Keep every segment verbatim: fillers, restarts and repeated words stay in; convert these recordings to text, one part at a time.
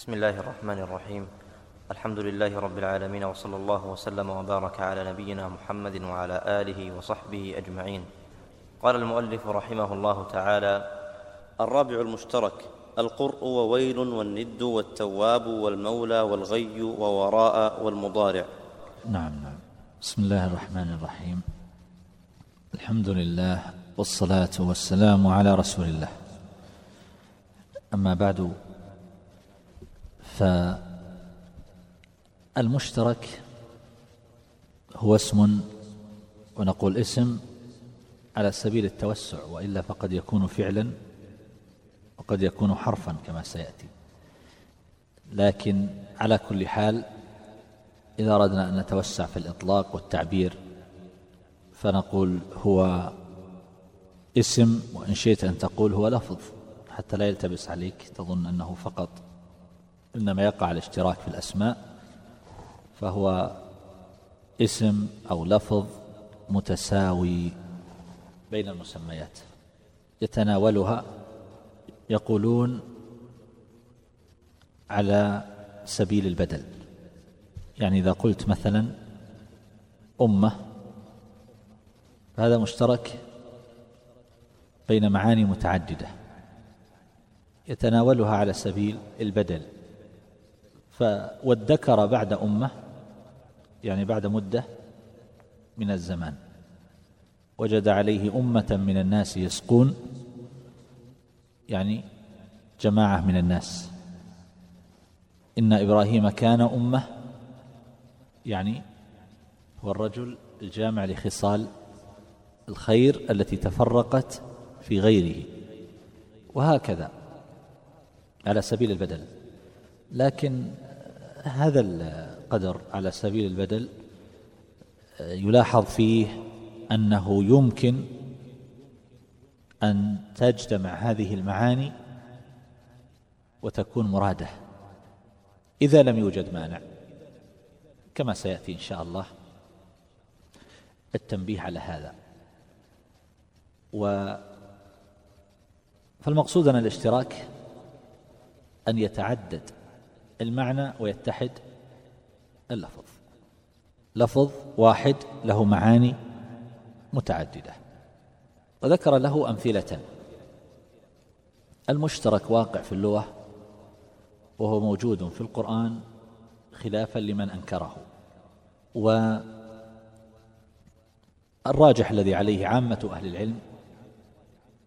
بسم الله الرحمن الرحيم. الحمد لله رب العالمين، وصلى الله وسلم وبارك على نبينا محمد وعلى آله وصحبه أجمعين. قال المؤلف رحمه الله تعالى: الرابع المشترك: القرء وويل والند والتواب والمولى والغي ووراء والمضارع. نعم نعم بسم الله الرحمن الرحيم. الحمد لله والصلاة والسلام على رسول الله، أما بعد، فالمشترك هو اسم، ونقول اسم على سبيل التوسع، وإلا فقد يكون فعلا وقد يكون حرفا كما سيأتي، لكن على كل حال إذا أردنا أن نتوسع في الإطلاق والتعبير فنقول هو اسم، وإن شئت أن تقول هو لفظ حتى لا يلتبس عليك تظن أنه فقط، إنما يقع الاشتراك في الأسماء، فهو اسم أو لفظ متساوي بين المسميات يتناولها، يقولون على سبيل البدل. يعني إذا قلت مثلا أمة، فهذا مشترك بين معاني متعددة يتناولها على سبيل البدل، فوادكر بعد أمة يعني بعد مدة من الزمان، وجد عليه أمة من الناس يسقون، يعني جماعة من الناس. إن إبراهيم كان أمة، يعني هو الرجل الجامع لخصال الخير التي تفرقت في غيره، وهكذا على سبيل البدل. لكن هذا القدر على سبيل البدل يلاحظ فيه أنه يمكن أن تجتمع هذه المعاني وتكون مرادة إذا لم يوجد مانع، كما سيأتي إن شاء الله التنبيه على هذا. و فالمقصود أن الاشتراك أن يتعدد المعنى ويتحد اللفظ، لفظ واحد له معاني متعددة. وذكر له أمثلة. المشترك واقع في اللغة وهو موجود في القرآن خلافا لمن أنكره، والراجح الذي عليه عامة أهل العلم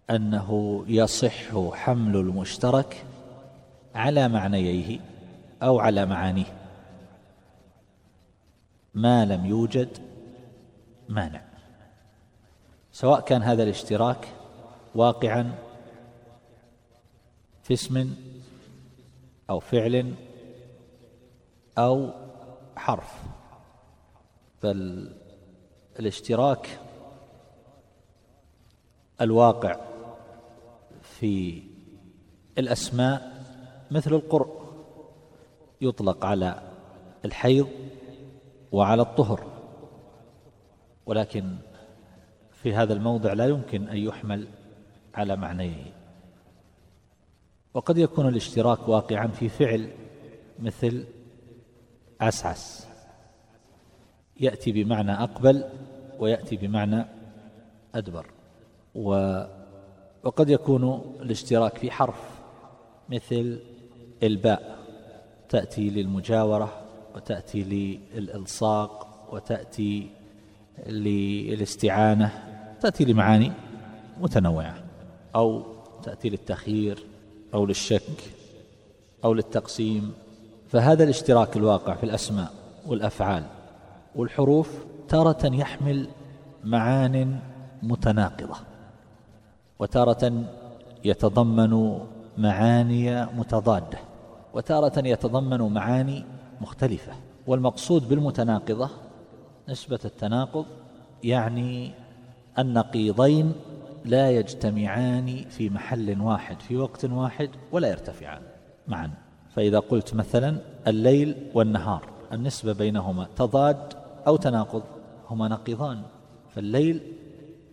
أنه يصح حمل المشترك على معنييه أو على معانيه ما لم يوجد مانع، سواء كان هذا الاشتراك واقعا في اسم أو فعل أو حرف. فالاشتراك الواقع في الأسماء مثل القرء، يطلق على الحيض وعلى الطهر، ولكن في هذا الموضع لا يمكن أن يحمل على معنيه. وقد يكون الاشتراك واقعا في فعل مثل عسعس، يأتي بمعنى أقبل ويأتي بمعنى أدبر. وقد يكون الاشتراك في حرف مثل الباء، تأتي للمجاورة وتأتي للإلصاق وتأتي للاستعانة، تأتي لمعاني متنوعة، أو تأتي للتخيير أو للشك أو للتقسيم. فهذا الاشتراك الواقع في الأسماء والأفعال والحروف تارة يحمل معان متناقضة، وتارة يتضمن معاني متضادة، وتارة يتضمن معاني مختلفة. والمقصود بالمتناقضة نسبة التناقض، يعني النقيضين لا يجتمعان في محل واحد في وقت واحد ولا يرتفعان معا. فإذا قلت مثلا الليل والنهار، النسبة بينهما تضاد أو تناقض، هما نقيضان. فالليل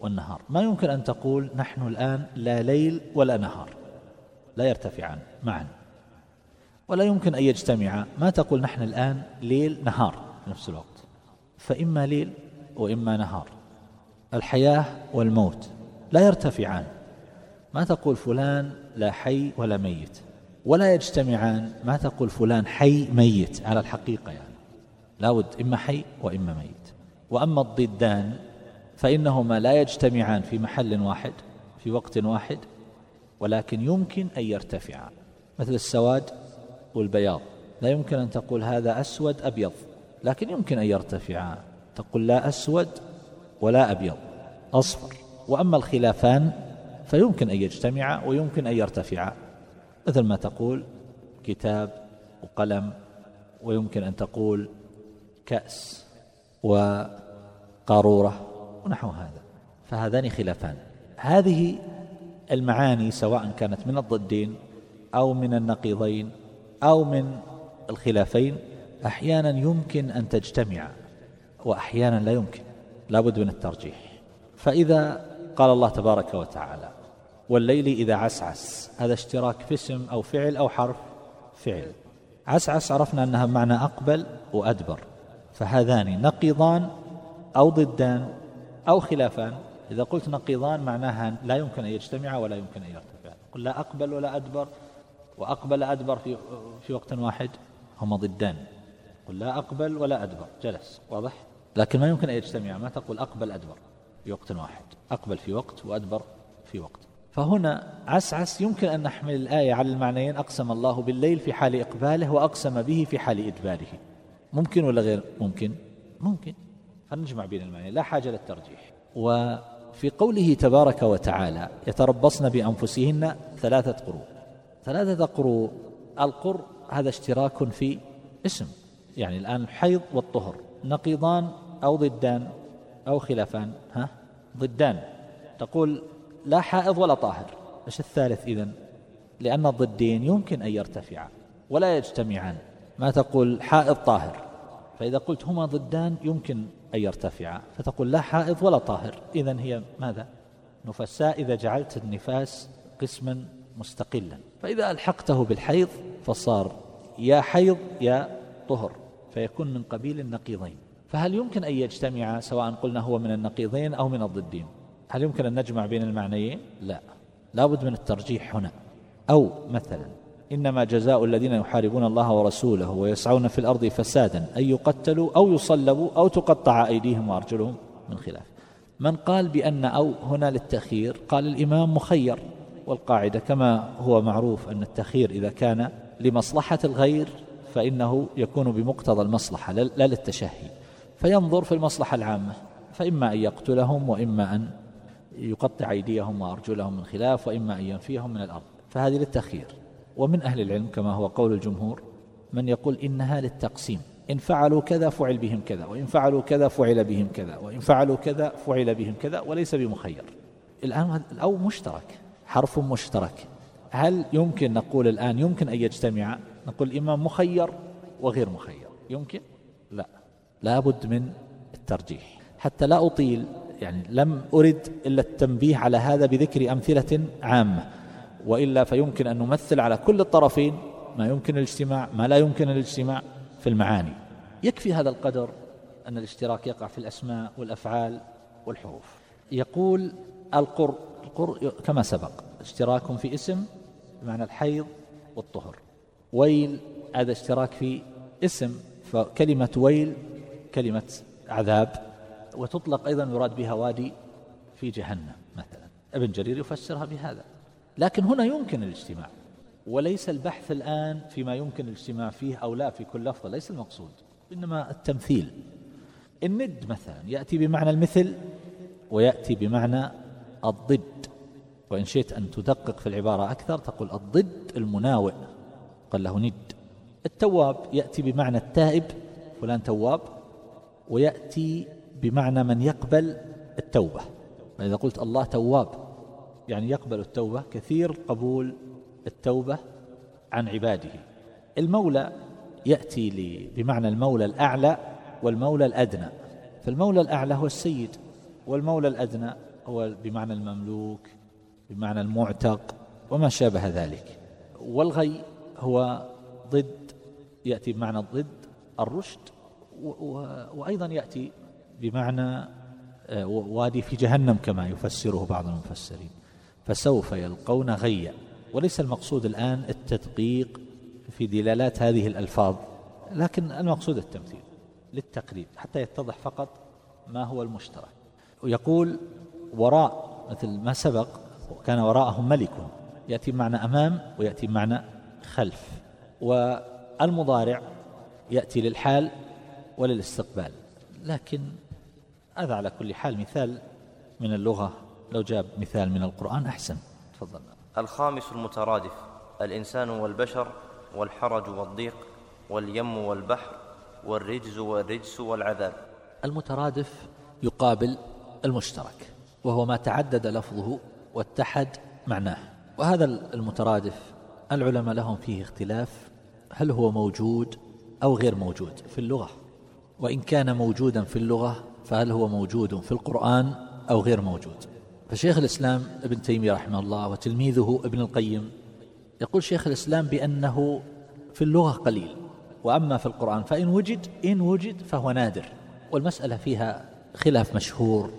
والنهار ما يمكن أن تقول نحن الآن لا ليل ولا نهار، لا يرتفعان معا. ولا يمكن أن يجتمع. ما تقول نحن الآن ليل نهار في نفس الوقت، فإما ليل وإما نهار، الحياة والموت لا يرتفعان. ما تقول فلان لا حي ولا ميت، ولا يجتمعان. ما تقول فلان حي ميت على الحقيقة، يعني لا بد إما حي وإما ميت. وأما الضدان فإنهما لا يجتمعان في محل واحد في وقت واحد، ولكن يمكن أن يرتفعان، مثل السواد والبياض. لا يمكن أن تقول هذا أسود أبيض، لكن يمكن أن يرتفعان، تقول لا أسود ولا أبيض، أصفر. وأما الخلافان فيمكن أن يجتمعا ويمكن أن يرتفعا، مثل ما تقول كتاب وقلم، ويمكن أن تقول كأس وقارورة ونحو هذا. فهذان خلافان. هذه المعاني سواء كانت من الضدين أو من النقيضين أو من الخلافين أحيانا يمكن أن تجتمع وأحيانا لا يمكن، لا بد من الترجيح. فإذا قال الله تبارك وتعالى والليل إذا عسعس، هذا اشتراك في اسم أو فعل أو حرف فعل. عسعس عرفنا أنها معنى أقبل وأدبر، فهذان نقيضان أو ضدان أو خلافان. إذا قلت نقيضان معناها لا يمكن أن يجتمع ولا يمكن أن يرتفع. قل لا أقبل ولا أدبر، وأقبل أدبر في, في وقت واحد هما ضدان. قل لا أقبل ولا أدبر، جلس، واضح؟ لكن ما يمكن أن يجتمع. ما تقول أقبل أدبر في وقت واحد، أقبل في وقت وأدبر في وقت. فهنا عسعس يمكن أن نحمل الآية على المعنيين. أقسم الله بالليل في حال إقباله، وأقسم به في حال إدباره. ممكن ولا غير ممكن؟ ممكن. فنجمع بين المعنيين، لا حاجة للترجيح. وفي قوله تبارك وتعالى يتربصن بأنفسهن ثلاثة قروء. ثلاثة قروء، القر هذا اشتراك في اسم، يعني الآن الحيض والطهر نقيضان أو ضدان أو خلافان. ها، ضدان، تقول لا حائض ولا طاهر. إيش الثالث إذن؟ لأن الضدين يمكن أن يرتفعا ولا يجتمعان. ما تقول حائض طاهر، فإذا قلت هما ضدان يمكن أن يرتفعا، فتقول لا حائض ولا طاهر. إذن هي ماذا؟ نفساء، إذا جعلت النفاس قسما مستقلا، فإذا ألحقته بالحيض فصار يا حيض يا طهر، فيكون من قبيل النقيضين. فهل يمكن أن يجتمع سواء قلنا هو من النقيضين أو من الضدين؟ هل يمكن أن نجمع بين المعنيين؟ لا، لابد من الترجيح هنا. أو مثلا إنما جزاء الذين يحاربون الله ورسوله ويسعون في الأرض فسادا أن يقتلوا أو يصلبوا أو تقطع أيديهم وأرجلهم من خلاف. من قال بأن أو هنا للتخيير قال الإمام مخير، والقاعدة كما هو معروف أن التخيير إذا كان لمصلحة الغير فإنه يكون بمقتضى المصلحة لا للتشهي، فينظر في المصلحة العامة، فإما أن يقتلهم وإما أن يقطع أيديهم وأرجلهم من خلاف وإما أن ينفيهم من الأرض، فهذه للتخيير. ومن أهل العلم كما هو قول الجمهور من يقول إنها للتقسيم، إن فعلوا كذا فعل بهم كذا، وإن فعلوا كذا فعل بهم كذا، وإن فعلوا كذا فعل بهم كذا، وليس بمخير. الآن أو مشترك، حرف مشترك، هل يمكن نقول الآن يمكن أن يجتمع؟ نقول إمام مخير وغير مخير، يمكن؟ لا، لابد من الترجيح. حتى لا أطيل، يعني لم أرد إلا التنبيه على هذا بذكر أمثلة عامة، وإلا فيمكن أن نمثل على كل الطرفين ما يمكن الاجتماع ما لا يمكن الاجتماع في المعاني. يكفي هذا القدر أن الاشتراك يقع في الأسماء والأفعال والحروف. يقول القر، القر كما سبق اشتراك في اسم بمعنى الحيض والطهر. ويل هذا اشتراك في اسم، فكلمة ويل كلمة عذاب، وتطلق أيضا يراد بها وادي في جهنم مثلا، ابن جرير يفسرها بهذا. لكن هنا يمكن الاجتماع، وليس البحث الآن فيما يمكن الاجتماع فيه أو لا في كل لفظ، ليس المقصود، إنما التمثيل. الند مثلا يأتي بمعنى المثل ويأتي بمعنى الضد، وإن شئت أن تدقق في العبارة أكثر تقول الضد المناوئ قال له ند. التواب يأتي بمعنى التائب، فلان تواب، ويأتي بمعنى من يقبل التوبة. فإذا قلت الله تواب يعني يقبل التوبة، كثير قبول التوبة عن عباده. المولى يأتي لي بمعنى المولى الأعلى والمولى الأدنى، فالمولى الأعلى هو السيد، والمولى الأدنى هو بمعنى المملوك بمعنى المعتق وما شابه ذلك. والغي هو ضد، يأتي بمعنى ضد الرشد، وأيضا يأتي بمعنى وادي في جهنم كما يفسره بعض المفسرين. فسوف يلقون غيا. وليس المقصود الآن التدقيق في دلالات هذه الألفاظ، لكن المقصود التمثيل للتقريب حتى يتضح فقط ما هو المشترك. ويقول وراء مثل ما سبق، كان وراءهم ملك، يأتي معنى أمام ويأتي معنى خلف. والمضارع يأتي للحال وللاستقبال، لكن هذا على كل حال مثال من اللغة، لو جاب مثال من القرآن أحسن. تفضل. الخامس المترادف، الإنسان والبشر والحرج والضيق واليم والبحر والرجز والرجس والعذاب. المترادف يقابل المشترك، وهو ما تعدد لفظه واتحد معناه. وهذا المترادف العلماء لهم فيه اختلاف، هل هو موجود أو غير موجود في اللغة؟ وإن كان موجودا في اللغة فهل هو موجود في القرآن أو غير موجود؟ فشيخ الإسلام ابن تيمية رحمه الله وتلميذه ابن القيم، يقول شيخ الإسلام بأنه في اللغة قليل، وأما في القرآن فإن وجد إن وجد فهو نادر. والمسألة فيها خلاف مشهور،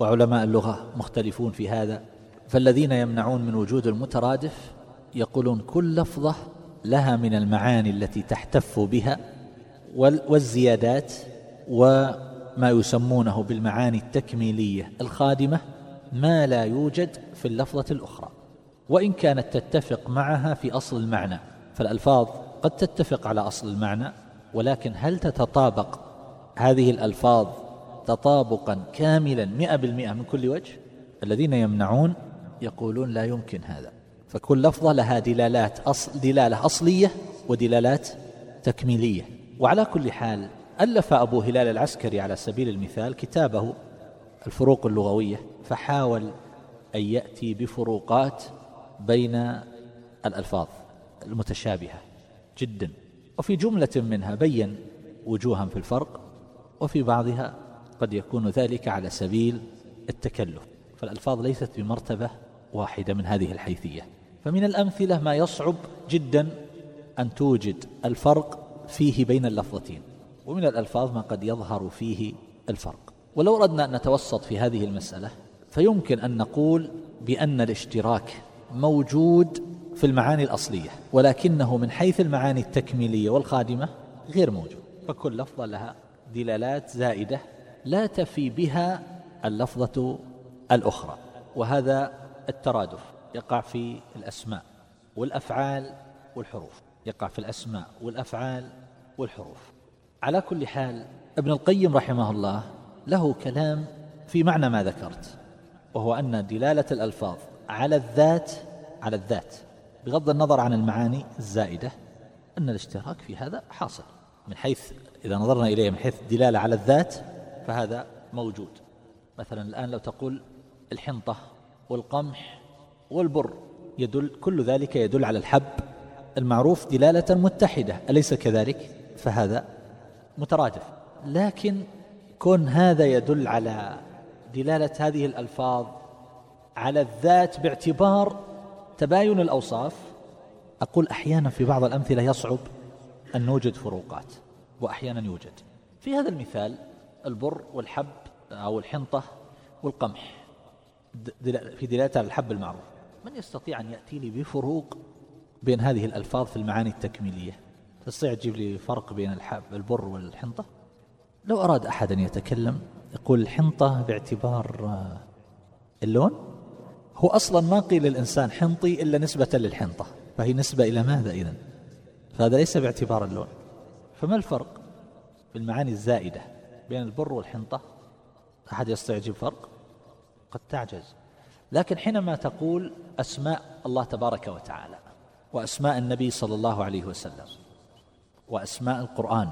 وعلماء اللغة مختلفون في هذا. فالذين يمنعون من وجود المترادف يقولون كل لفظة لها من المعاني التي تحتف بها والزيادات وما يسمونه بالمعاني التكميلية الخادمة ما لا يوجد في اللفظة الأخرى، وإن كانت تتفق معها في أصل المعنى. فالألفاظ قد تتفق على أصل المعنى، ولكن هل تتطابق هذه الألفاظ تطابقا كاملا مئة بالمئة من كل وجه؟ الذين يمنعون يقولون لا يمكن هذا، فكل لفظة لها دلالات أصل، دلالة أصلية ودلالات تكميلية. وعلى كل حال ألف أبو هلال العسكري على سبيل المثال كتابه الفروق اللغوية، فحاول أن يأتي بفروقات بين الألفاظ المتشابهة جدا، وفي جملة منها بين وجوها في الفرق، وفي بعضها قد يكون ذلك على سبيل التكلف. فالألفاظ ليست بمرتبة واحدة من هذه الحيثية. فمن الأمثلة ما يصعب جدا أن توجد الفرق فيه بين اللفظتين، ومن الألفاظ ما قد يظهر فيه الفرق. ولو أردنا أن نتوسط في هذه المسألة فيمكن أن نقول بأن الاشتراك موجود في المعاني الأصلية، ولكنه من حيث المعاني التكميلية والخادمة غير موجود. فكل لفظة لها دلالات زائدة لا تفي بها اللفظة الأخرى. وهذا الترادف يقع في الأسماء والأفعال والحروف، يقع في الأسماء والأفعال والحروف. على كل حال ابن القيم رحمه الله له كلام في معنى ما ذكرت، وهو أن دلالة الألفاظ على الذات على الذات بغض النظر عن المعاني الزائدة، أن الاشتراك في هذا حاصل من حيث إذا نظرنا إليه من حيث دلالة على الذات فهذا موجود. مثلا الآن لو تقول الحنطة والقمح والبر، يدل كل ذلك يدل على الحب المعروف دلالة متحدة، أليس كذلك؟ فهذا مترادف. لكن كون هذا يدل على دلالة هذه الألفاظ على الذات باعتبار تباين الأوصاف، أقول أحيانا في بعض الأمثلة يصعب أن نوجد فروقات، وأحيانا يوجد. في هذا المثال البر والحب أو الحنطة والقمح في دلالة على الحب المعروف، من يستطيع أن يأتي لي بفروق بين هذه الألفاظ في المعاني التكميلية؟ تستطيع تجيب لي فرق بين الحب البر والحنطة؟ لو أراد أحد أن يتكلم يقول الحنطة باعتبار اللون، هو أصلا ما قيل الإنسان حنطي إلا نسبة للحنطة، فهي نسبة إلى ماذا إذن؟ فهذا ليس باعتبار اللون. فما الفرق في المعاني الزائدة بين البر والحنطة؟ أحد يستطيع يجيب فرق؟ قد تعجز. لكن حينما تقول أسماء الله تبارك وتعالى وأسماء النبي صلى الله عليه وسلم وأسماء القرآن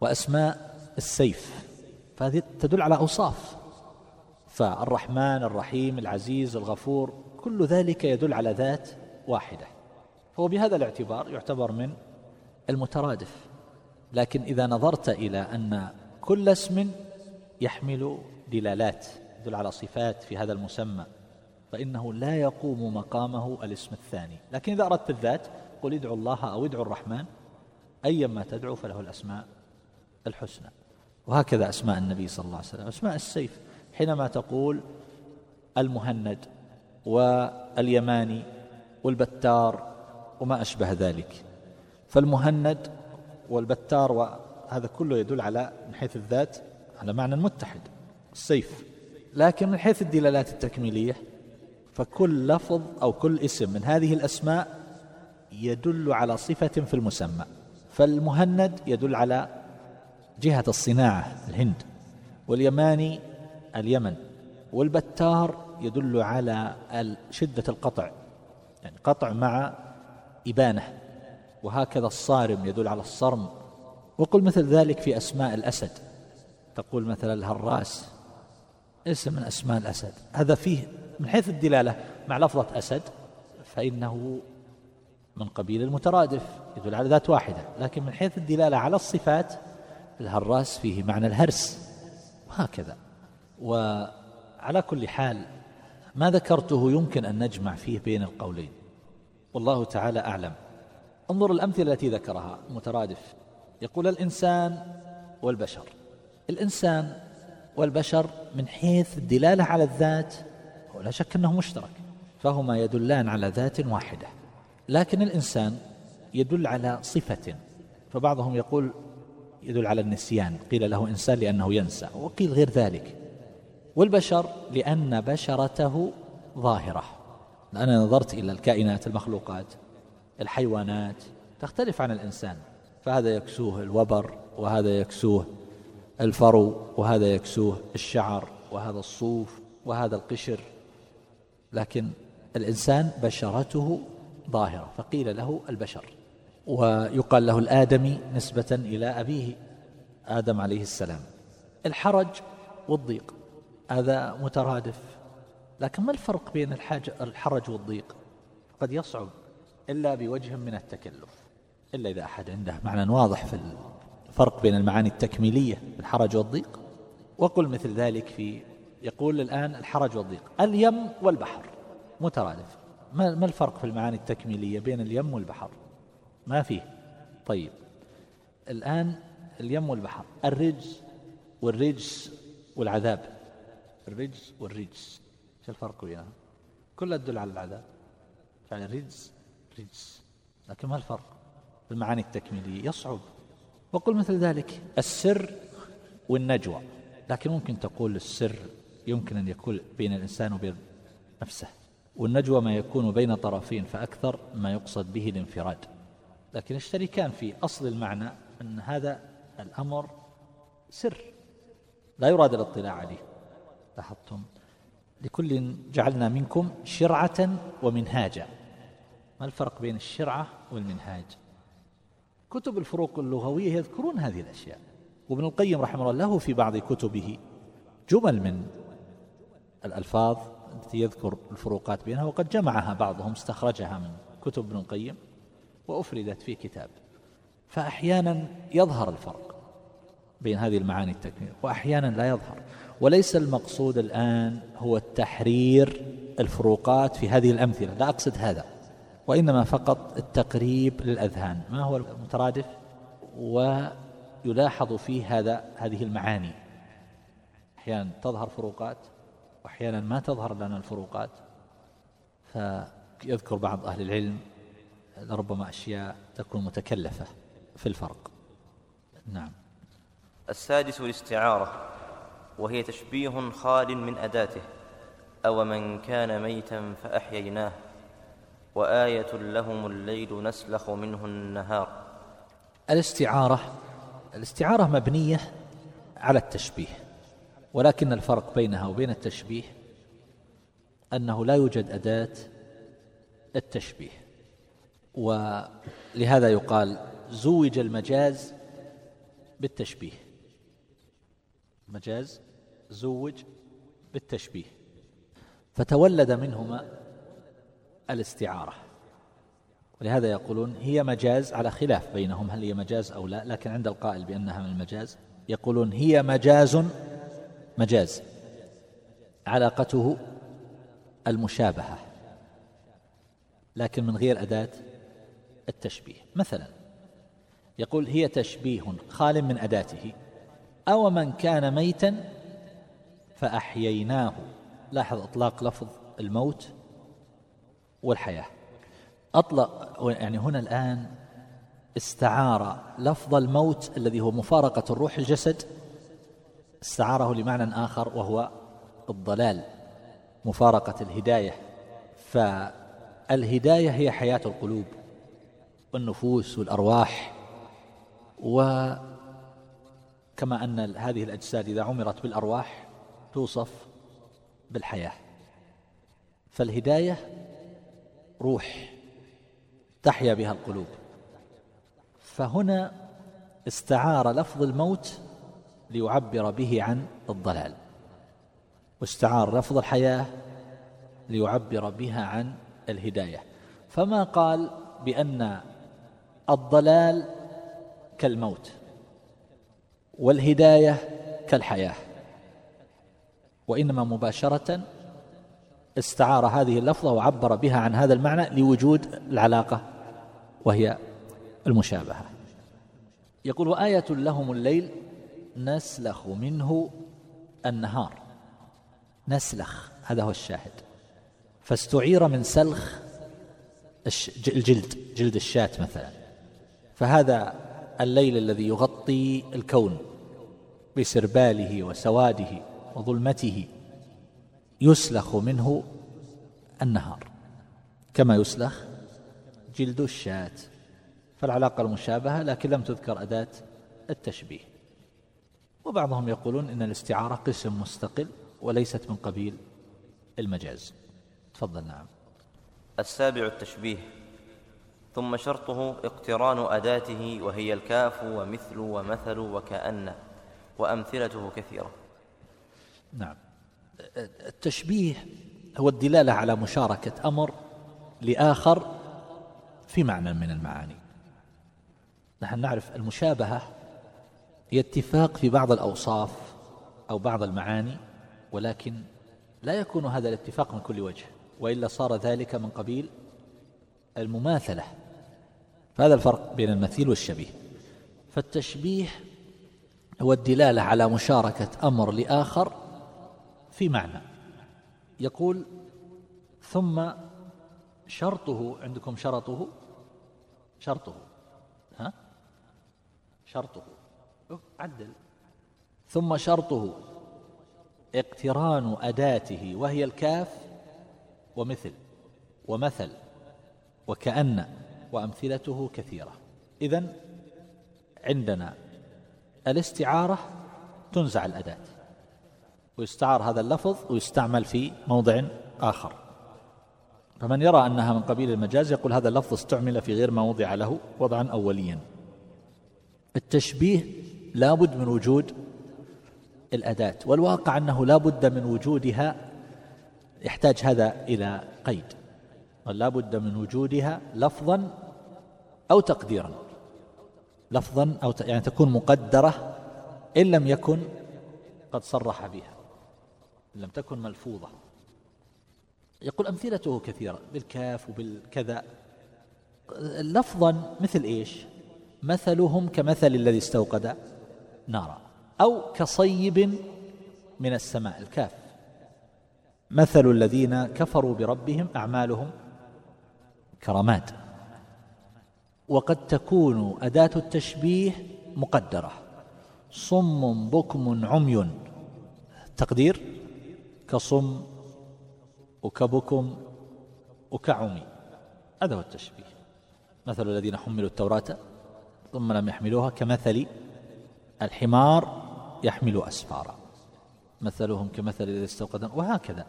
وأسماء السيف، فهذه تدل على أوصاف، فالرحمن الرحيم العزيز الغفور كل ذلك يدل على ذات واحدة، فهو بهذا الاعتبار يعتبر من المترادف. لكن إذا نظرت إلى أن كل اسم يحمل دلالات يدل على صفات في هذا المسمى، فإنه لا يقوم مقامه الاسم الثاني. لكن إذا أردت الذات قل ادعوا الله أو ادعوا الرحمن أيما تدعو فله الأسماء الحسنى. وهكذا أسماء النبي صلى الله عليه وسلم، أسماء السيف حينما تقول المهند واليماني والبتار وما أشبه ذلك، فالمهند والبتار وهذا كله يدل على من حيث الذات على معنى متحد السيف، لكن من حيث الدلالات التكميلية فكل لفظ أو كل اسم من هذه الأسماء يدل على صفة في المسمى، فالمهند يدل على جهة الصناعة الهند، واليماني اليمن، والبتار يدل على شدة القطع يعني قطع مع إبانة، وهكذا الصارم يدل على الصرم. وقل مثل ذلك في أسماء الأسد، تقول مثلا الهراس اسم من أسماء الأسد، هذا فيه من حيث الدلالة مع لفظة أسد فإنه من قبيل المترادف يدل على ذات واحدة، لكن من حيث الدلالة على الصفات الهراس فيه معنى الهرس وهكذا. وعلى كل حال ما ذكرته يمكن أن نجمع فيه بين القولين والله تعالى أعلم. انظر الأمثلة التي ذكرها مترادف، يقول الإنسان والبشر، الإنسان والبشر من حيث الدلالة على الذات ولا شك أنه مشترك فهما يدلان على ذات واحدة، لكن الإنسان يدل على صفة، فبعضهم يقول يدل على النسيان قيل له إنسان لأنه ينسى وقيل غير ذلك، والبشر لأن بشرته ظاهرة، لأنا نظرت إلى الكائنات المخلوقات الحيوانات تختلف عن الإنسان، فهذا يكسوه الوبر وهذا يكسوه الفرو وهذا يكسوه الشعر وهذا الصوف وهذا القشر، لكن الإنسان بشرته ظاهرة فقيل له البشر، ويقال له الآدمي نسبة إلى أبيه آدم عليه السلام. الحرج والضيق هذا مترادف، لكن ما الفرق بين الحرج والضيق؟ قد يصعب إلا بوجه من التكلف، إلا إذا أحد عنده معنى واضح في الفرق بين المعاني التكميلية الحرج والضيق. وقل مثل ذلك في، يقول الآن الحرج والضيق اليم والبحر مترادف، ما الفرق في المعاني التكميلية بين اليم والبحر؟ ما فيه. طيب الآن اليم والبحر، الرجز والرجس والعذاب، الرجز والرجس ايش الفرق بينها؟ كلها تدل على العذاب، يعني الرجز رجس، لكن ما الفرق في المعاني التكميلية؟ يصعب. وقل مثل ذلك السر والنجوى، لكن ممكن تقول السر يمكن أن يكون بين الإنسان وبين نفسه، والنجوى ما يكون بين طرفين فأكثر ما يقصد به الانفراد، لكن يشتركان في أصل المعنى أن هذا الأمر سر لا يراد الاطلاع عليه. لاحظتم لكل جعلنا منكم شرعة ومنهاجا، ما الفرق بين الشرعة والمنهاج؟ كتب الفروق اللغوية يذكرون هذه الأشياء، وابن القيم رحمه الله له في بعض كتبه جمل من الألفاظ التي يذكر الفروقات بينها، وقد جمعها بعضهم استخرجها من كتب ابن القيم وأفردت في كتاب، فأحيانا يظهر الفرق بين هذه المعاني التكميلية وأحيانا لا يظهر، وليس المقصود الآن هو التحرير الفروقات في هذه الأمثلة، لا أقصد هذا، وإنما فقط التقريب للأذهان ما هو المترادف ويلاحظ فيه هذا هذه المعاني، أحيانا تظهر فروقات وأحيانا ما تظهر لنا الفروقات. فيذكر بعض أهل العلم لربما أشياء تكون متكلفة في الفرق. نعم. السادس الاستعارة، وهي تشبيه خال من أداته، أو من كان ميتا فأحييناه، وآية لهم الليل نسلخ منه النهار. الاستعارة الاستعارة مبنية على التشبيه، ولكن الفرق بينها وبين التشبيه أنه لا يوجد أداة التشبيه، ولهذا يقال زوج المجاز بالتشبيه، مجاز زوج بالتشبيه فتولد منهما الاستعارة، ولهذا يقولون هي مجاز، على خلاف بينهم هل هي مجاز أو لا، لكن عند القائل بأنها من المجاز يقولون هي مجاز مجاز علاقته المشابهة لكن من غير أداة التشبيه. مثلا يقول هي تشبيه خال من أداته، أو من كان ميتا فأحييناه. لاحظ أطلاق لفظ الموت والحياة، أطلق يعني هنا الآن استعار لفظ الموت الذي هو مفارقة الروح الجسد، استعاره لمعنى آخر وهو الضلال، مفارقة الهداية. فالهداية هي حياة القلوب والنفوس والأرواح، وكما أن هذه الأجساد إذا عمرت بالأرواح توصف بالحياة. فالهداية روح تحيا بها القلوب، فهنا استعار لفظ الموت ليعبر به عن الضلال، واستعار لفظ الحياة ليعبر بها عن الهداية. فما قال بأن الضلال كالموت والهداية كالحياة، وإنما مباشرة استعار هذه اللفظة وعبر بها عن هذا المعنى لوجود العلاقة وهي المشابهة. يقول وآية لهم الليل نسلخ منه النهار. نسلخ هذا هو الشاهد، فاستعير من سلخ الجلد، جلد الشاة مثلا، فهذا الليل الذي يغطي الكون بسرباله وسواده وظلمته يسلخ منه النهار كما يسلخ جلد الشاة. فالعلاقة المشابهة، لكن لم تذكر أداة التشبيه. وبعضهم يقولون إن الاستعارة قسم مستقل وليست من قبيل المجاز. تفضل. نعم. السابع التشبيه، ثم شرطه اقتران أداته، وهي الكاف ومثل ومثل وكأن، وأمثلته كثيرة. نعم. التشبيه هو الدلالة على مشاركة أمر لآخر في معنى من المعاني. نحن نعرف المشابهة هي اتفاق في بعض الأوصاف أو بعض المعاني، ولكن لا يكون هذا الاتفاق من كل وجه، وإلا صار ذلك من قبيل المماثلة. فهذا الفرق بين المثيل والشبيه. فالتشبيه هو الدلالة على مشاركة أمر لآخر في معنى. يقول ثم شرطه، عندكم شرطه شرطه ها شرطه عدل ثم شرطه اقتران أداته، وهي الكاف ومثل ومثل وكأن، وأمثلته كثيرة. إذن عندنا الاستعارة تنزع الأداة، ويستعار هذا اللفظ ويستعمل في موضع آخر. فمن يرى أنها من قبيل المجاز يقول هذا اللفظ استعمل في غير ما وضع له وضعا أوليا. التشبيه لا بد من وجود الأداة، والواقع أنه لا بد من وجودها، يحتاج هذا إلى قيد، لا بد من وجودها لفظا أو تقديرا، لفظا أو ت... يعني تكون مقدرة إن لم يكن قد صرح بها، إن لم تكن ملفوظة. يقول أمثلته كثيرة بالكاف وبالكذا. لفظا مثل إيش؟ مثلهم كمثل الذي استوقد نارا، أو كصيب من السماء، الكاف. مثل الذين كفروا بربهم أعمالهم كرماد. وقد تكون أداة التشبيه مقدرة، صم بكم عمي، تقدير كصم وكبكم وكعمي، هذا هو التشبيه. مثل الذين حملوا التوراة ثم لم يحملوها كمثل الحمار يحمل أسفارا، مثلهم كمثل الذي استوقد. وهكذا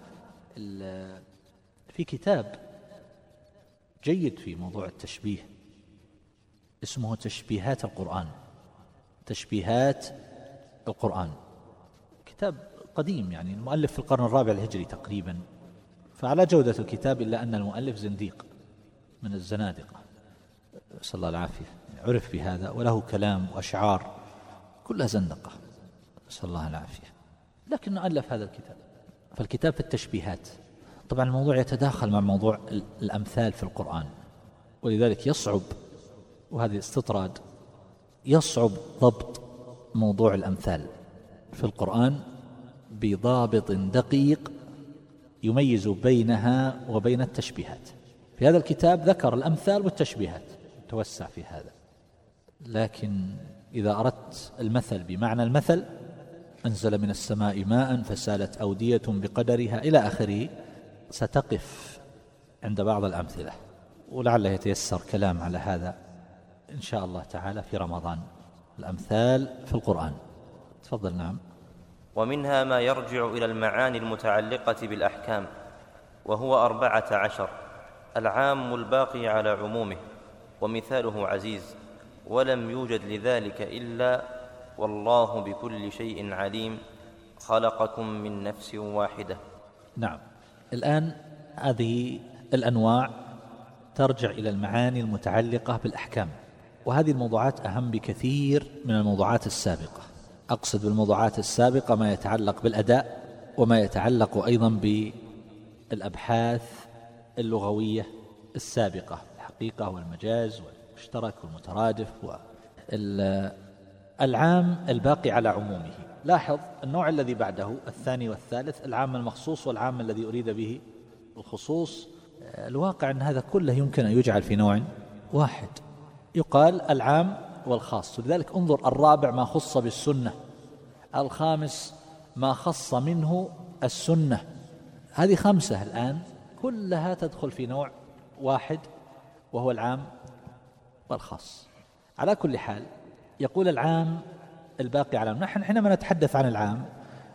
في كتاب جيد في موضوع التشبيه اسمه تشبيهات القرآن، تشبيهات القرآن، كتاب قديم، يعني المؤلف في القرن الرابع الهجري تقريبا، فعلى جودة الكتاب، إلا أن المؤلف زنديق من الزنادقة، نسأل الله العافية، عرف بهذا وله كلام وأشعار كلها زندقة، نسأل الله العافية، لكنه ألف هذا الكتاب. فالكتاب في التشبيهات، طبعا الموضوع يتداخل مع موضوع الأمثال في القرآن، ولذلك يصعب وهذه استطراد، يصعب ضبط موضوع الأمثال في القرآن بضابط دقيق يميز بينها وبين التشبيهات. في هذا الكتاب ذكر الأمثال والتشبيهات، توسع في هذا، لكن إذا أردت المثل بمعنى المثل، أنزل من السماء ماء فسالت أودية بقدرها إلى آخره، ستقف عند بعض الأمثلة، ولعله يتيسر كلام على هذا إن شاء الله تعالى في رمضان. الأمثال في القرآن، تفضل. نعم. ومنها ما يرجع إلى المعاني المتعلقة بالأحكام، وهو أربعة عشر، العام الباقي على عمومه، ومثاله عزيز، ولم يوجد لذلك إلا، والله بكل شيء عليم، خلقكم من نفس واحدة. نعم. الآن هذه الأنواع ترجع إلى المعاني المتعلقة بالأحكام، وهذه الموضوعات أهم بكثير من الموضوعات السابقة. أقصد بالموضوعات السابقة ما يتعلق بالأداء، وما يتعلق أيضا بالأبحاث اللغوية السابقة، الحقيقة والمجاز والمشترك والمترادف والعام الباقي على عمومه. لاحظ النوع الذي بعده الثاني والثالث، العام المخصوص والعام الذي أريد به الخصوص. الواقع أن هذا كله يمكن أن يجعل في نوع واحد، يقال العام والخاص. لذلك انظر، الرابع ما خص بالسنة، الخامس ما خص منه السنة، هذه خمسة الآن كلها تدخل في نوع واحد وهو العام والخاص. على كل حال يقول العام الباقي على، نحن حينما نتحدث عن العام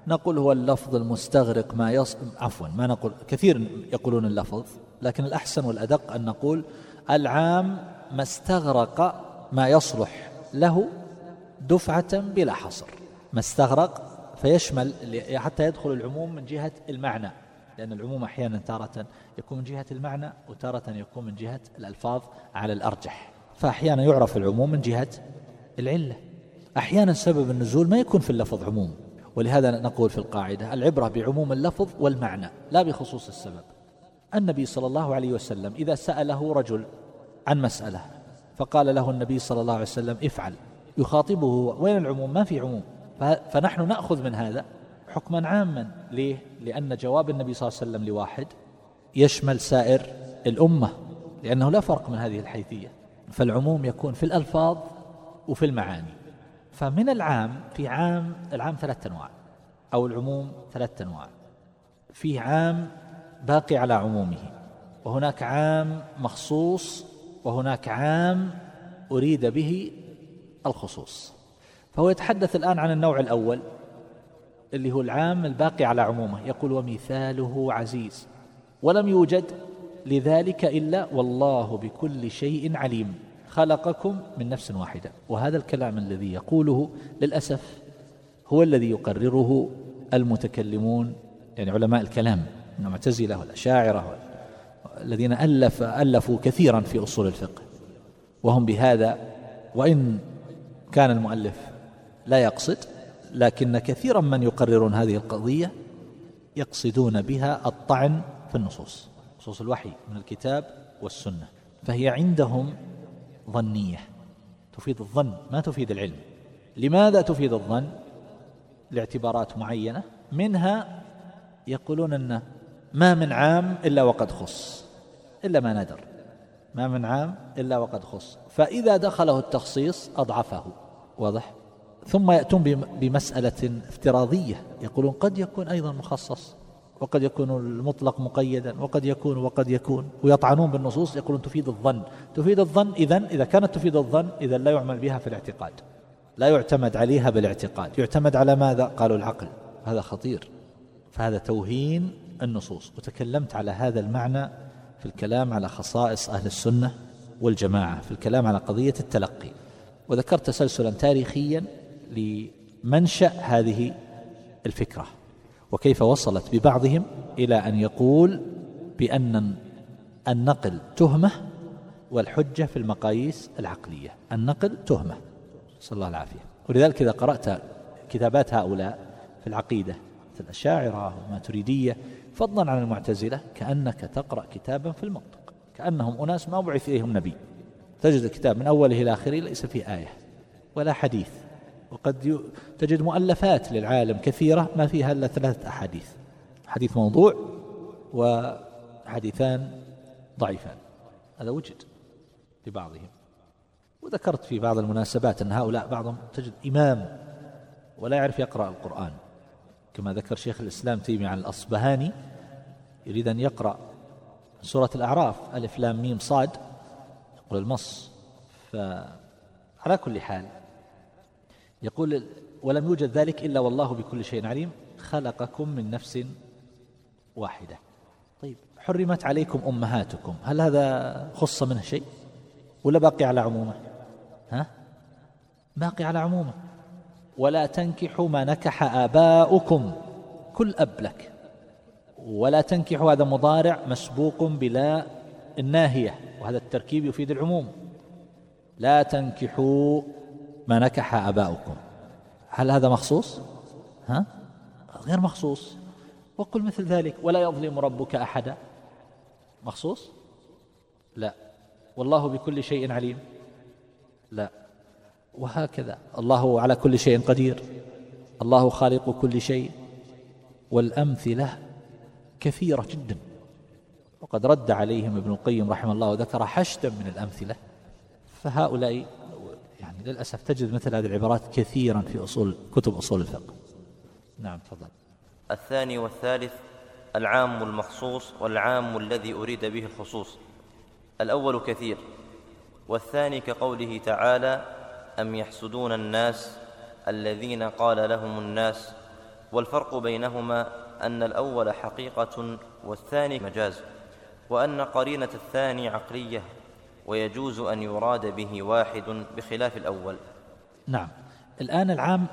نقول هو اللفظ المستغرق ما يص... عفوا ما نقول، كثير يقولون اللفظ، لكن الأحسن والأدق أن نقول العام ما استغرق ما يصلح له دفعة بلا حصر. ما استغرق فيشمل حتى يدخل العموم من جهة المعنى، لأن العموم أحيانا تارة يكون من جهة المعنى وتارة يكون من جهة الألفاظ على الأرجح، فأحيانا يعرف العموم من جهة العلة. أحيانا سبب النزول ما يكون في اللفظ عموم، ولهذا نقول في القاعدة العبرة بعموم اللفظ والمعنى لا بخصوص السبب. النبي صلى الله عليه وسلم إذا سأله رجل عن مسألة فقال له النبي صلى الله عليه وسلم افعل، يخاطبه هو، وين العموم؟ ما في عموم. فنحن نأخذ من هذا حكما عاما. ليه؟ لأن جواب النبي صلى الله عليه وسلم لواحد يشمل سائر الأمة، لأنه لا فرق من هذه الحيثية، فالعموم يكون في الألفاظ وفي المعاني. فمن العام في عام، العام ثلاثة أنواع، أو العموم ثلاثة أنواع، في عام باقي على عمومه، وهناك عام مخصوص، وهناك عام أريد به الخصوص. فهو يتحدث الآن عن النوع الأول اللي هو العام الباقي على عمومه، يقول ومثاله عزيز، ولم يوجد لذلك إلا، والله بكل شيء عليم، خلقكم من نفس واحدة. وهذا الكلام الذي يقوله للأسف هو الذي يقرره المتكلمون، يعني علماء الكلام من المعتزلة والأشاعرة الذين ألف ألفوا كثيرا في أصول الفقه، وهم بهذا، وإن كان المؤلف لا يقصد، لكن كثيرا من يقررون هذه القضية يقصدون بها الطعن في النصوص، نصوص الوحي من الكتاب والسنة، فهي عندهم ظنية، تفيد الظن ما تفيد العلم. لماذا تفيد الظن؟ لاعتبارات معينة، منها يقولون أن ما من عام إلا وقد خص، إلا ما ندر، ما من عام إلا وقد خص، فإذا دخله التخصيص أضعفه، واضح؟ ثم يأتون بمسألة افتراضية، يقولون قد يكون أيضا مخصص، وقد يكون المطلق مقيدا، وقد يكون وقد يكون، ويطعنون بالنصوص، يقولون تفيد الظن، تفيد الظن إذن إذا كانت تفيد الظن إذن لا يعمل بها في الاعتقاد، لا يعتمد عليها بالاعتقاد، يعتمد على ماذا؟ قالوا العقل. هذا خطير، فهذا توهين النصوص. وتكلمت على هذا المعنى في الكلام على خصائص أهل السنة والجماعة، في الكلام على قضية التلقي، وذكرت تسلسلا تاريخيا لمنشأ هذه الفكرة، وكيف وصلت ببعضهم إلى أن يقول بأن النقل تهمة والحجة في المقاييس العقلية، النقل تهمة، صلى الله العافية. ولذلك إذا قرأت كتابات هؤلاء في العقيدة مثل الأشاعرة والماتريدية فضلا عن المعتزلة، كأنك تقرأ كتابا في المنطق، كأنهم أناس ما بعث إليهم نبي، تجد الكتاب من أوله إلى آخره ليس فيه آية ولا حديث، وقد تجد مؤلفات للعالم كثيرة ما فيها إلا ثلاثة أحاديث، حديث موضوع وحديثان ضعيفان، هذا وجد لبعضهم. وذكرت في بعض المناسبات أن هؤلاء بعضهم تجد إمام ولا يعرف يقرأ القرآن، كما ذكر شيخ الإسلام تيمي عن الأصبهاني يريد أن يقرأ سورة الأعراف ألف لام ميم صاد يقول المص. فعلى كل حال يقول ولم يوجد ذلك إلا والله بكل شيء عليم خلقكم من نفس واحدة. طيب حرمت عليكم أمهاتكم، هل هذا خص منه شيء ولا باقي على عمومه؟ ها باقي على عمومه. ولا تنكحوا ما نكح آباؤكم، كل أب لك. ولا تنكحوا هذا مضارع مسبوق بلا الناهية، وهذا التركيب يفيد العموم. لا تنكحوا ما نكح آباؤكم، هل هذا مخصوص؟ ها غير مخصوص. وقل مثل ذلك. ولا يظلم ربك أحدا، مخصوص؟ لا. والله بكل شيء عليم، لا. وهكذا الله على كل شيء قدير، الله خالق كل شيء، والأمثلة كثيرة جدا. وقد رد عليهم ابن القيم رحمه الله وذكر حشدا من الأمثلة. فهؤلاء يعني للأسف تجد مثل هذه العبارات كثيرا في أصول كتب أصول الفقه. نعم تفضل. الثاني والثالث العام المخصوص والعام الذي أريد به الخصوص. الأول كثير، والثاني كقوله تعالى أم يحسدون الناس الذين قال لهم الناس، والفرق بينهما أن الأول حقيقة والثاني مجاز، وأن قرينة الثاني عقلية ويجوز أن يراد به واحد بخلاف الأول. نعم. الآن العام،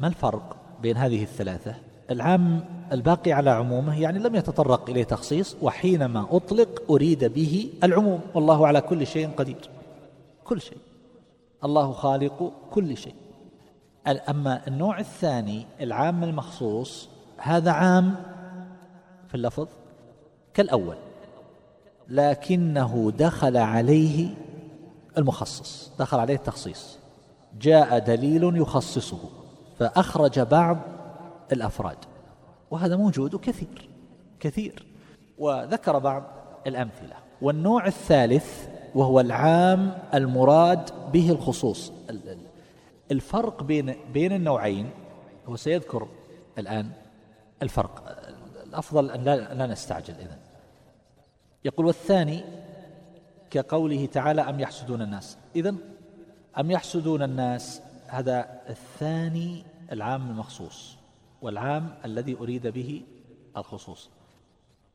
ما الفرق بين هذه الثلاثة؟ العام الباقي على عمومه، يعني لم يتطرق إليه تخصيص، وحينما أطلق أريد به العموم. والله على كل شيء قدير، كل شيء، الله خالق كل شيء. أما النوع الثاني العام المخصوص، هذا عام في اللفظ كالأول، لكنه دخل عليه المخصص، دخل عليه التخصيص، جاء دليل يخصصه فأخرج بعض الأفراد، وهذا موجود كثير كثير، وذكر بعض الأمثلة. والنوع الثالث وهو العام المراد به الخصوص. الفرق بين بين النوعين هو سيذكر الآن الفرق، الأفضل أن لا نستعجل. إذن يقول والثاني كقوله تعالى أم يحسدون الناس. إذن أم يحسدون الناس هذا الثاني العام المخصوص والعام الذي أريد به الخصوص.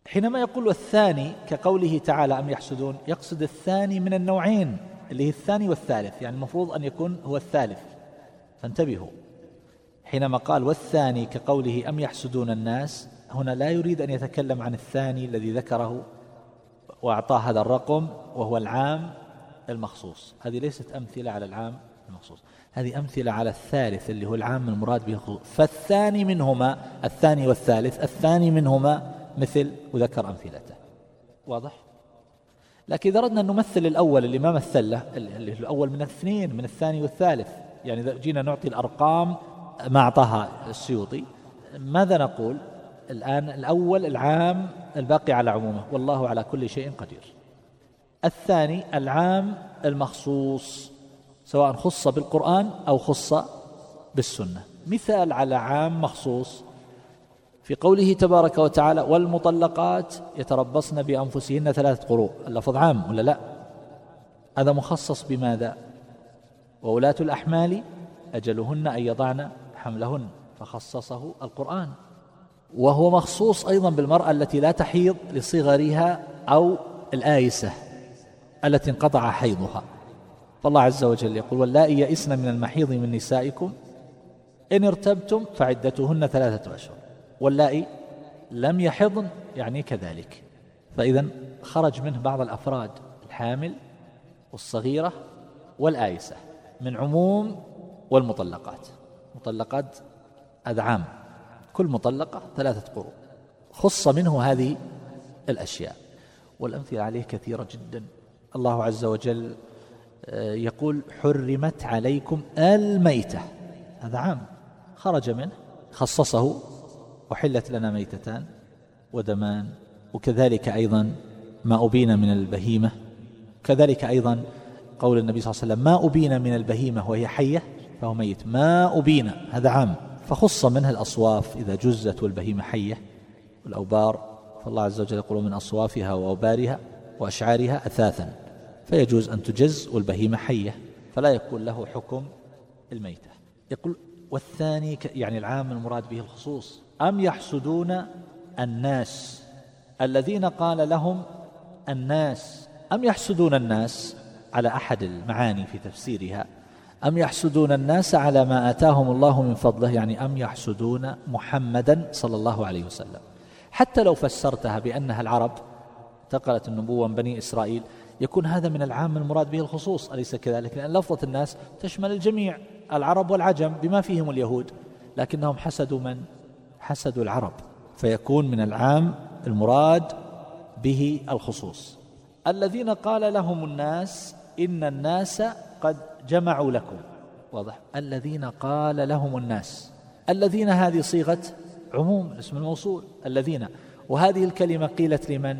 حينما يقول الثاني كقوله تعالى أم يحسدون يقصد الثاني من النوعين اللي هي الثاني والثالث، يعني المفروض أن يكون هو الثالث، فانتبهوا. حينما قال والثاني كقوله أم يحسدون الناس، هنا لا يريد أن يتكلم عن الثاني الذي ذكره وأعطاه هذا الرقم وهو العام المخصوص، هذه ليست أمثلة على العام المخصوص، هذه أمثلة على الثالث اللي هو العام المراد به. فالثاني منهما، الثاني والثالث، الثاني منهما مثل، وذكر أمثلته. واضح؟ لكن إذا أردنا أن نمثل الأول اللي ما مثله، اللي هو الأول من الاثنين، من الثاني والثالث، يعني إذا جينا نعطي الأرقام ما أعطاها السيوطي، ماذا نقول؟ الآن الأول العام الباقي على عمومه، والله على كل شيء قدير. الثاني العام المخصوص، سواء خص بالقرآن أو خص بالسنة. مثال على عام مخصوص في قوله تبارك وتعالى والمطلقات يتربصن بأنفسهن ثلاثة قروء. اللفظ عام ولا لا؟ هذا مخصص بماذا؟ وولاة الأحمال أجلهن أن يضعن حملهن، فخصصه القرآن. وهو مخصوص أيضا بالمرأة التي لا تحيض لصغرها أو الآيسة التي انقطع حيضها، فالله عز وجل يقول واللائي يئسن من المحيض من نسائكم إن ارتبتم فعدتهن ثلاثة أشهر واللائي لم يحضن، يعني كذلك. فإذا خرج منه بعض الأفراد، الحامل والصغيرة والآيسة، من عموم. والمطلقات، مطلقات أدعام، كل مطلقة ثلاثة قروء، خص منه هذه الأشياء. والأمثلة عليه كثيرة جدا. الله عز وجل يقول حرمت عليكم الميتة، هذا عام خرج منه خصصه، وحلت لنا ميتتان ودمان، وكذلك أيضا ما أبين من البهيمة، كذلك أيضا قول النبي صلى الله عليه وسلم ما أبين من البهيمة وهي حية فهو ميت، ما أبين هذا عام، فخص منها الأصواف إذا جزت والبهيمة حية، والأوبار فالله عز وجل يقول من أصوافها وأوبارها وأشعارها أثاثا، فيجوز أن تجز والبهيمة حية فلا يكون له حكم الميتة. يقول والثاني يعني العام المراد به الخصوص، أم يحسدون الناس الذين قال لهم الناس، أم يحسدون الناس على أحد المعاني في تفسيرها، أم يحسدون الناس على ما آتاهم الله من فضله، يعني أم يحسدون محمدا صلى الله عليه وسلم، حتى لو فسرتها بأنها العرب انتقلت النبوة من بني إسرائيل يكون هذا من العام المراد به الخصوص، أليس كذلك؟ لأن لفظة الناس تشمل الجميع، العرب والعجم بما فيهم اليهود، لكنهم حسدوا من؟ حسدوا العرب، فيكون من العام المراد به الخصوص. الذين قال لهم الناس إن الناس قد جمعوا لكم، واضح، الذين قال لهم الناس، الذين هذه صيغة عموم اسم الموصول الذين، وهذه الكلمة قيلت لمن؟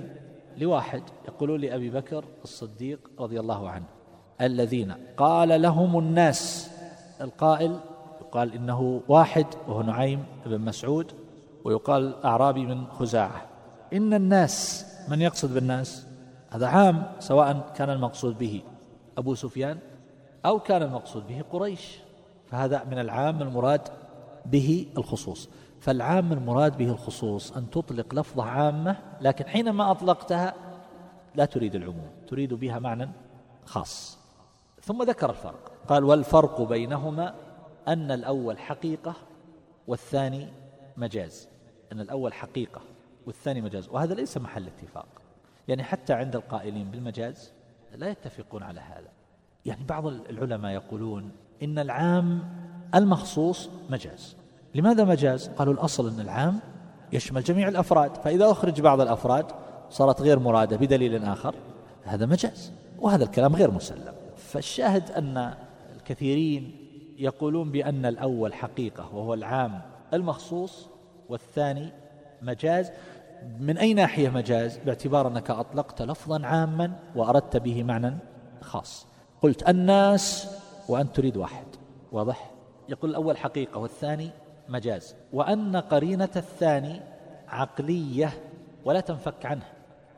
لواحد، يقولون لأبي بكر الصديق رضي الله عنه الذين قال لهم الناس، القائل يقال إنه واحد وهو نعيم بن مسعود، ويقال أعرابي من خزاعة. إن الناس من يقصد بالناس؟ هذا عام، سواء كان المقصود به أبو سفيان أو كان المقصود به قريش، فهذا من العام المراد به الخصوص. فالعام المراد به الخصوص أن تطلق لفظة عامة، لكن حينما أطلقتها لا تريد العموم، تريد بها معنى خاص. ثم ذكر الفرق، قال والفرق بينهما أن الأول حقيقة والثاني مجاز، أن الأول حقيقة والثاني مجاز، وهذا ليس محل اتفاق، يعني حتى عند القائلين بالمجاز لا يتفقون على هذا. يعني بعض العلماء يقولون إن العام المخصوص مجاز، لماذا مجاز؟ قالوا الأصل أن العام يشمل جميع الأفراد، فإذا أخرج بعض الأفراد صارت غير مرادة بدليل آخر، هذا مجاز، وهذا الكلام غير مسلم. فالشاهد أن الكثيرين يقولون بأن الأول حقيقة وهو العام المخصوص والثاني مجاز. من أي ناحية مجاز؟ باعتبار أنك أطلقت لفظا عاما وأردت به معنى خاص، قلت الناس وأن تريد واحد، واضح؟ يقول الأول حقيقة والثاني مجاز، وأن قرينة الثاني عقلية ولا تنفك عنه،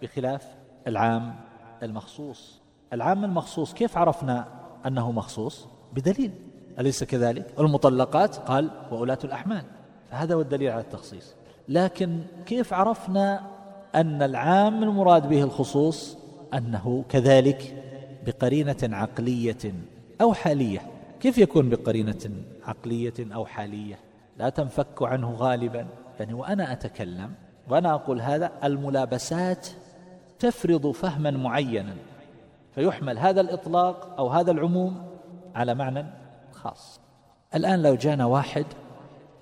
بخلاف العام المخصوص. العام المخصوص كيف عرفنا أنه مخصوص؟ بدليل، أليس كذلك؟ المطلقات قال وأولاة الأحمال، فهذا هو الدليل على التخصيص. لكن كيف عرفنا أن العام المراد به الخصوص أنه كذلك بقرينة عقلية أو حالية؟ كيف يكون بقرينة عقلية أو حالية؟ لا تنفك عنه غالبا، يعني وأنا أتكلم وأنا أقول هذا، الملابسات تفرض فهما معينا، فيحمل هذا الإطلاق أو هذا العموم على معنى خاص. الآن لو جانا واحد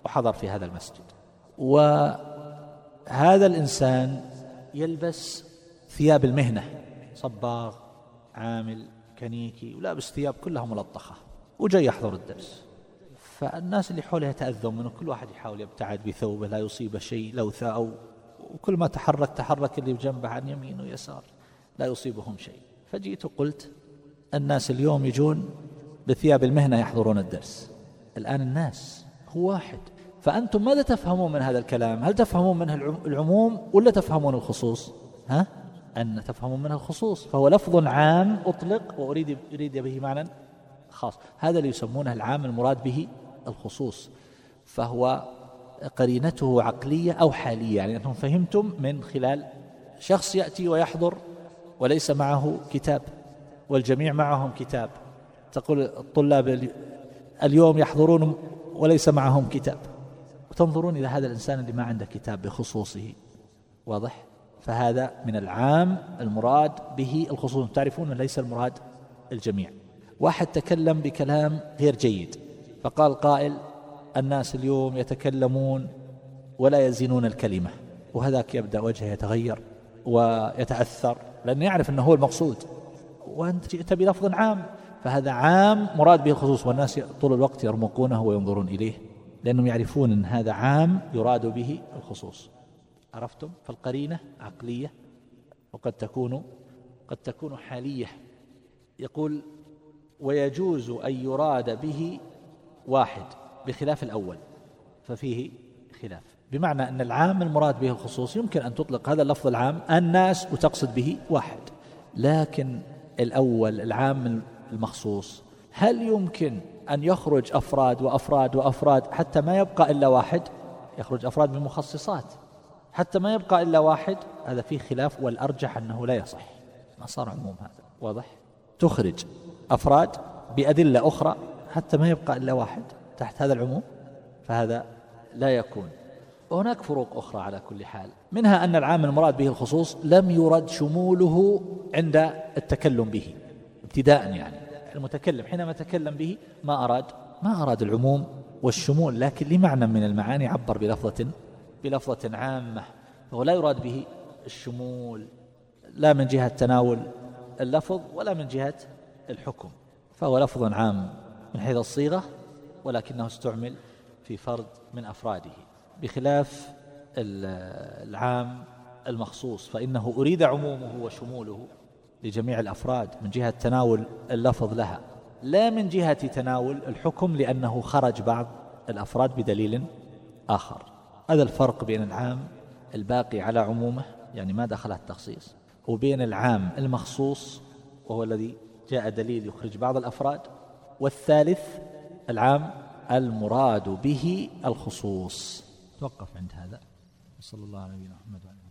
وحضر في هذا المسجد، وهذا الإنسان يلبس ثياب المهنة، صباغ، عامل، كنيكي، ولابس ثياب كلها ملطخة، وجاي يحضر الدرس، فالناس اللي حوله يتأذوا منه، كل واحد يحاول يبتعد بثوبه لا يصيب شيء لوثة، أو وكل ما تحرك تحرك اللي بجنبه عن يمين ويسار لا يصيبهم شيء. فجيت وقلت الناس اليوم يجون بثياب المهنة يحضرون الدرس، الآن الناس هو واحد، فأنتم ماذا تفهمون من هذا الكلام؟ هل تفهمون منه العموم ولا تفهمون الخصوص؟ ها؟ أن تفهمون منه الخصوص، فهو لفظ عام أطلق وأريد أريد به معنى خاص، هذا اللي يسمونه العام المراد به الخصوص، فهو قرينته عقلية أو حالية، يعني أنتم فهمتم من خلال شخص يأتي ويحضر وليس معه كتاب، والجميع معهم كتاب، تقول الطلاب اليوم يحضرون وليس معهم كتاب، وتنظرون إلى هذا الإنسان اللي ما عنده كتاب بخصوصه، واضح؟ فهذا من العام المراد به الخصوص. تعرفون ليس المراد الجميع. واحد تكلم بكلام غير جيد، فقال قائل الناس اليوم يتكلمون ولا يزنون الكلمة، وهذاك يبدأ وجهه يتغير ويتأثر، لأنه يعرف أنه هو المقصود، وأنت جئت بلفظ عام، فهذا عام مراد به الخصوص، والناس طول الوقت يرمقونه وينظرون إليه لأنهم يعرفون أن هذا عام يراد به الخصوص. عرفتم؟ فالقرينة عقلية وقد تكون قد تكون حالية. يقول ويجوز أن يراد به واحد بخلاف الأول ففيه خلاف، بمعنى أن العام المراد به الخصوص يمكن أن تطلق هذا اللفظ العام الناس وتقصد به واحد، لكن الأول العام المخصوص هل يمكن أن يخرج أفراد وأفراد وأفراد حتى ما يبقى إلا واحد؟ يخرج أفراد من مخصصات حتى ما يبقى إلا واحد، هذا فيه خلاف، والأرجح أنه لا يصح، ما صار عموم. هذا واضح. تخرج أفراد بأدلة أخرى حتى ما يبقى إلا واحد تحت هذا العموم، فهذا لا يكون. وهناك فروق أخرى على كل حال، منها أن العام المراد به الخصوص لم يرد شموله عند التكلم به ابتداء، يعني المتكلم حينما تكلم به ما أراد ما أراد العموم والشمول، لكن لمعنى من المعاني عبر بلفظة بلفظة عامة، فهو لا يراد به الشمول لا من جهة تناول اللفظ ولا من جهة الحكم، فهو لفظ عام من حيث الصيغة ولكنه استعمل في فرد من أفراده، بخلاف العام المخصوص فإنه أريد عمومه وشموله لجميع الأفراد من جهة تناول اللفظ لها لا من جهة تناول الحكم، لأنه خرج بعض الأفراد بدليل آخر. هذا الفرق بين العام الباقي على عمومه يعني ما دخله التخصيص، وبين العام المخصوص وهو الذي جاء دليل يخرج بعض الأفراد، والثالث العام المراد به الخصوص. توقف عند هذا، صلى الله عليه وسلم.